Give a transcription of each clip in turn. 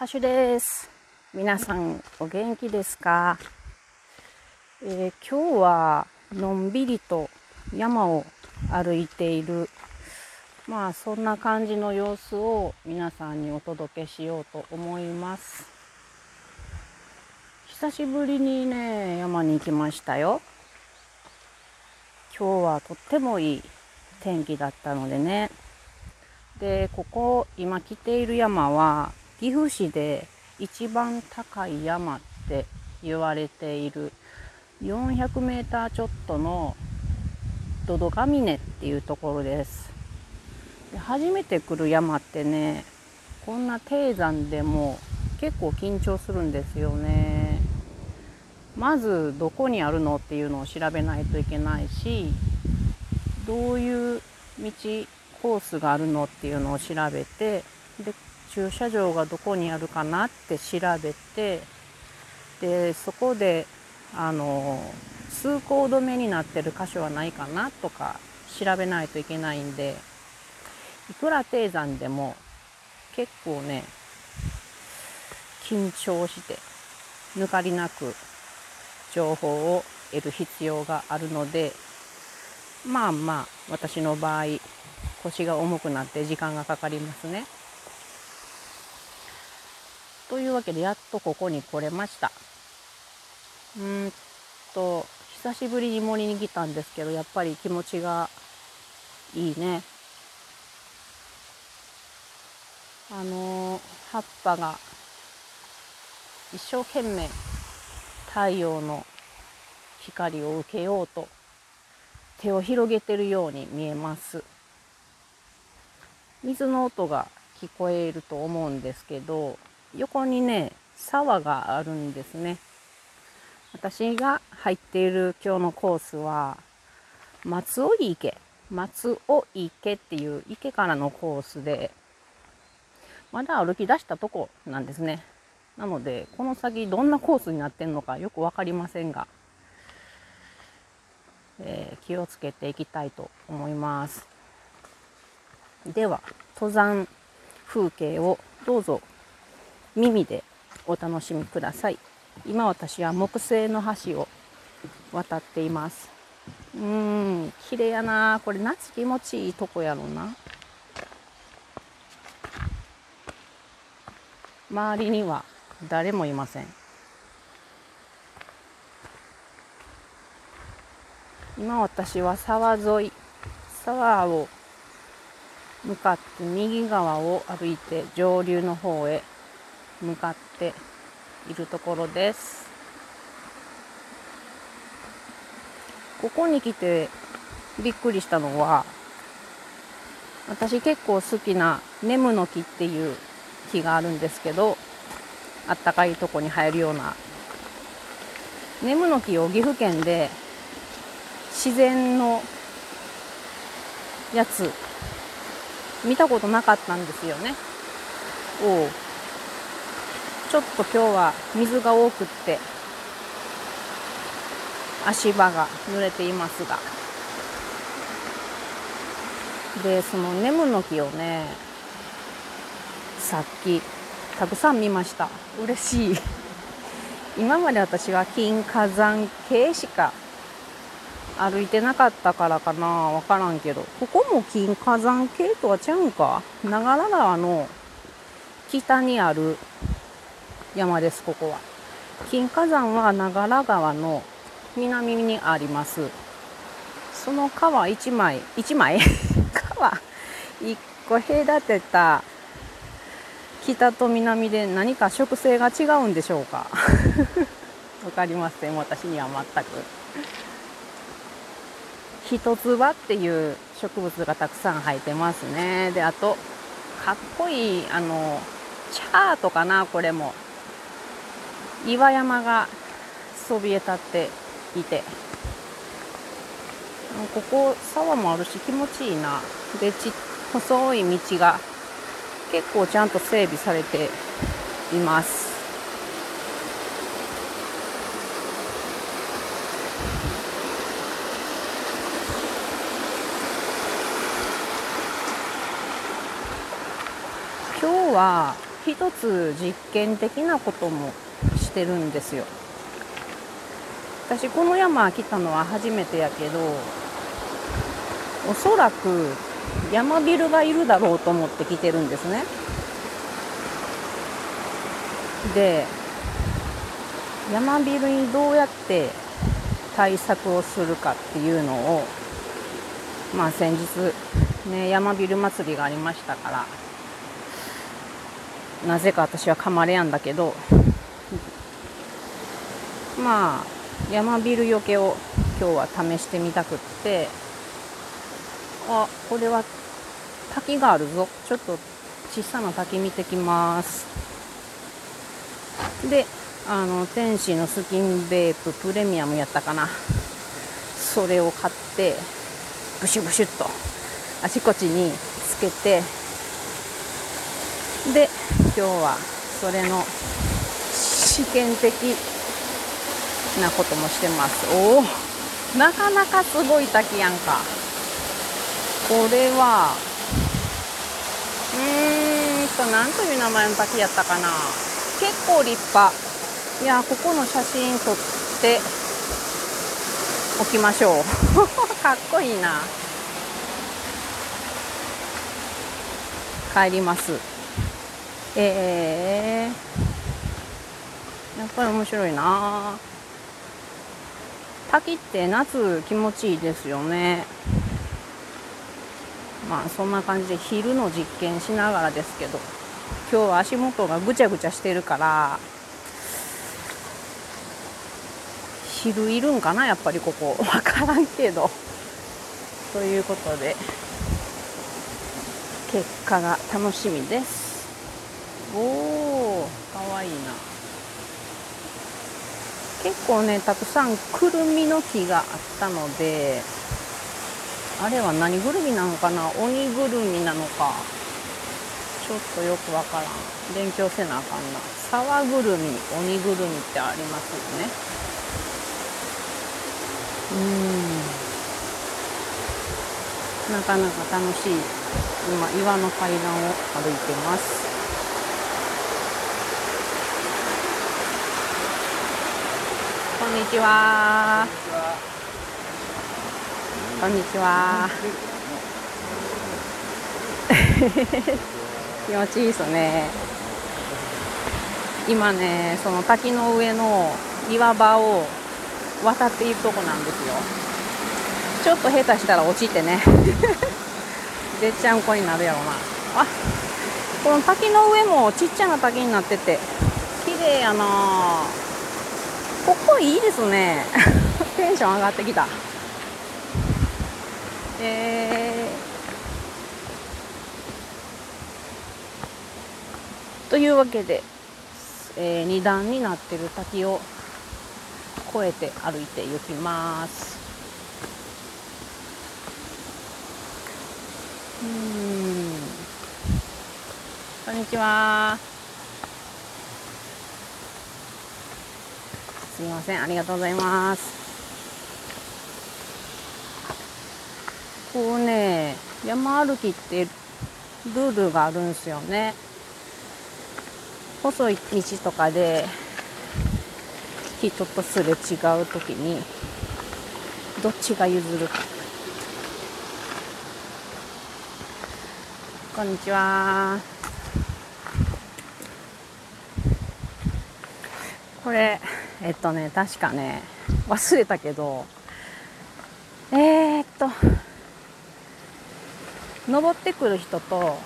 ハシュです。皆さんお元気ですか？今日はのんびりと山を歩いている、そんな感じの様子を皆さんにお届けしようと思います。久しぶりにね、山に行きましたよ。今日はとってもいい天気だったのでね。で、ここ今来ている山は岐阜市で一番高い山って言われている400メーターちょっとの百々ヶ峰っていうところです。で、初めて来る山ってね、こんな低山でも結構緊張するんですよね。まずどこにあるのっていうのを調べないといけないし、どういう道コースがあるのっていうのを調べて、で駐車場がどこにあるかなって調べて、でそこで通行止めになってる箇所はないかなとか調べないといけないんで、いくら低山でも結構ね緊張して抜かりなく情報を得る必要があるので、私の場合腰が重くなって時間がかかりますね。というわけでやっとここに来れました。久しぶりに森に来たんですけど、やっぱり気持ちがいいね。葉っぱが一生懸命太陽の光を受けようと手を広げてるように見えます。水の音が聞こえると思うんですけど、横にね沢があるんですね。私が入っている今日のコースは松尾池っていう池からのコースで、まだ歩き出したとこなんですね。なのでこの先どんなコースになってんのかよく分かりませんが、気をつけていきたいと思います。では登山風景をどうぞ耳でお楽しみください。今私は木製の橋を渡っています。綺麗やな。これ夏気持ちいいとこやろな。周りには誰もいません。今私は沢を向かって右側を歩いて上流の方へ向かっているところです。ここに来てびっくりしたのは、私結構好きなネムの木っていう木があるんですけど、あったかいとこに生えるようなネムの木を岐阜県で自然のやつ見たことなかったんですよね。ちょっと今日は水が多くって足場が濡れていますが、でそのネムの木をねさっきたくさん見ました。嬉しい。今まで私は金華山系しか歩いてなかったからかな、分からんけど、ここも金華山系とはちゃうんか。長良川の北にある山です。ここは金華山は長良川の南にあります。その川一個隔てた北と南で何か植生が違うんでしょうか。わかりません、私には全く。ヒトツバっていう植物がたくさん生えてますね。であとかっこいいチャートかな、これも岩山がそびえ立っていて、ここ沢もあるし気持ちいいな。で細い道が結構ちゃんと整備されています。今日は一つ実験的なこともしてるんですよ。私この山来たのは初めてやけど、おそらく山ビルがいるだろうと思って来てるんですね。で、山ビルにどうやって対策をするかっていうのを、まあ先日ね、山ビル祭りがありましたから、なぜか私は噛まれやんだけど、まあ山ビルよけを今日は試してみたくって、あ、これは滝があるぞ、ちょっと小さな滝見てきます。で、天使のスキンベーププレミアムやったかな、それを買ってブシュブシュっとあちこちにつけて、で今日はそれの試験的なこともしてます。おお、なかなかすごい滝やんかこれは。なんという名前の滝やったかな、結構立派。いや、ここの写真撮っておきましょうかっこいいな。帰ります。やっぱり面白いな。滝って夏気持ちいいですよね。まあそんな感じで昼の実験しながらですけど、今日は足元がぐちゃぐちゃしてるから、昼いるんかなやっぱりここ、わからんけど。ということで結果が楽しみです。おー、かわいいな。結構ね、たくさんくるみの木があったので、あれは何ぐるみなのかな、鬼ぐるみなのかちょっとよくわからん、勉強せなあかんな。沢ぐるみ、鬼ぐるみってありますよね。なかなか楽しい。今岩の階段を歩いてます。こんにちは。こんにちは。気持ちいいですね。今ね、その滝の上の岩場を渡っているとこなんですよ。ちょっと下手したら落ちてねでっちゃんこになるやろな。あ、この滝の上もちっちゃな滝になってて綺麗やな。ここいいですねテンション上がってきた。というわけで、2段になってる滝を越えて歩いて行きます。こんにちは。すみません、ありがとうございます。こうね、山歩きってルールがあるんですよね。細い道とかで人とすれ違う時にどっちが譲るか。こんにちは。これ確かね、忘れたけど、登ってくる人と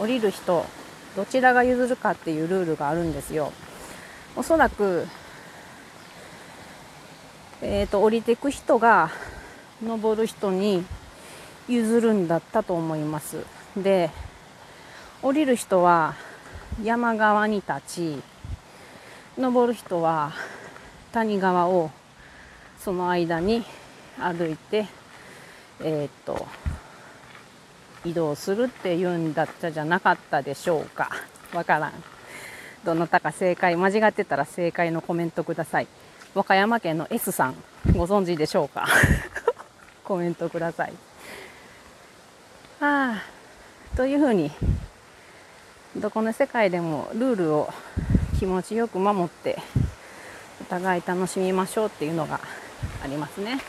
降りる人どちらが譲るかっていうルールがあるんですよ。おそらく降りていく人が登る人に譲るんだったと思います。で、降りる人は山側に立ち、登る人は谷側をその間に歩いて、移動するっていうんだったじゃなかったでしょうか。わからん。どなたか正解、間違ってたら正解のコメントください。和歌山県の S さん、ご存知でしょうかコメントください。というふうにどこの世界でもルールを気持ちよく守ってお互い楽しみましょうっていうのがありますね。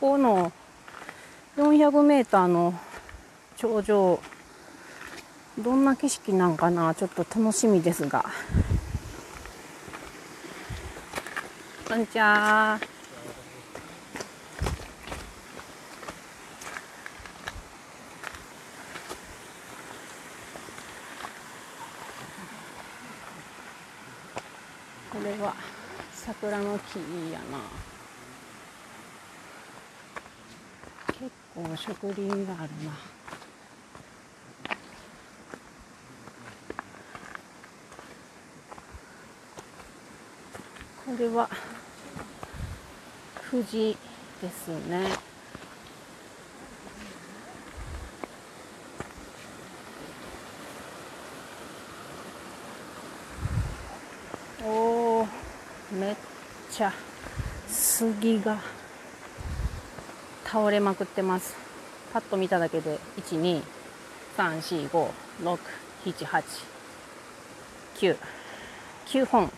ここの400メーターの頂上、どんな景色なんかな、ちょっと楽しみですが。こんにちは。これは桜の木やな。結構植林があるな。これは富士ですね。おー、めっちゃ杉が倒れまくってます。パッと見ただけで 1,2,3,4,5,6,7,8,9 本、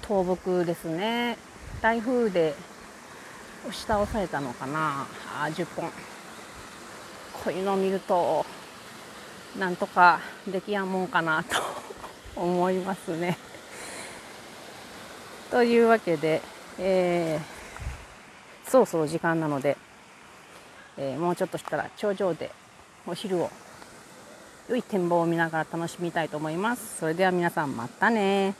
倒木ですね。台風で押し倒されたのかな。10本。こういうのを見るとなんとかできやんもんかなと思いますね。というわけでそろそろ時間なので、もうちょっとしたら頂上でお昼を良い展望を見ながら楽しみたいと思います。それでは皆さんまたね。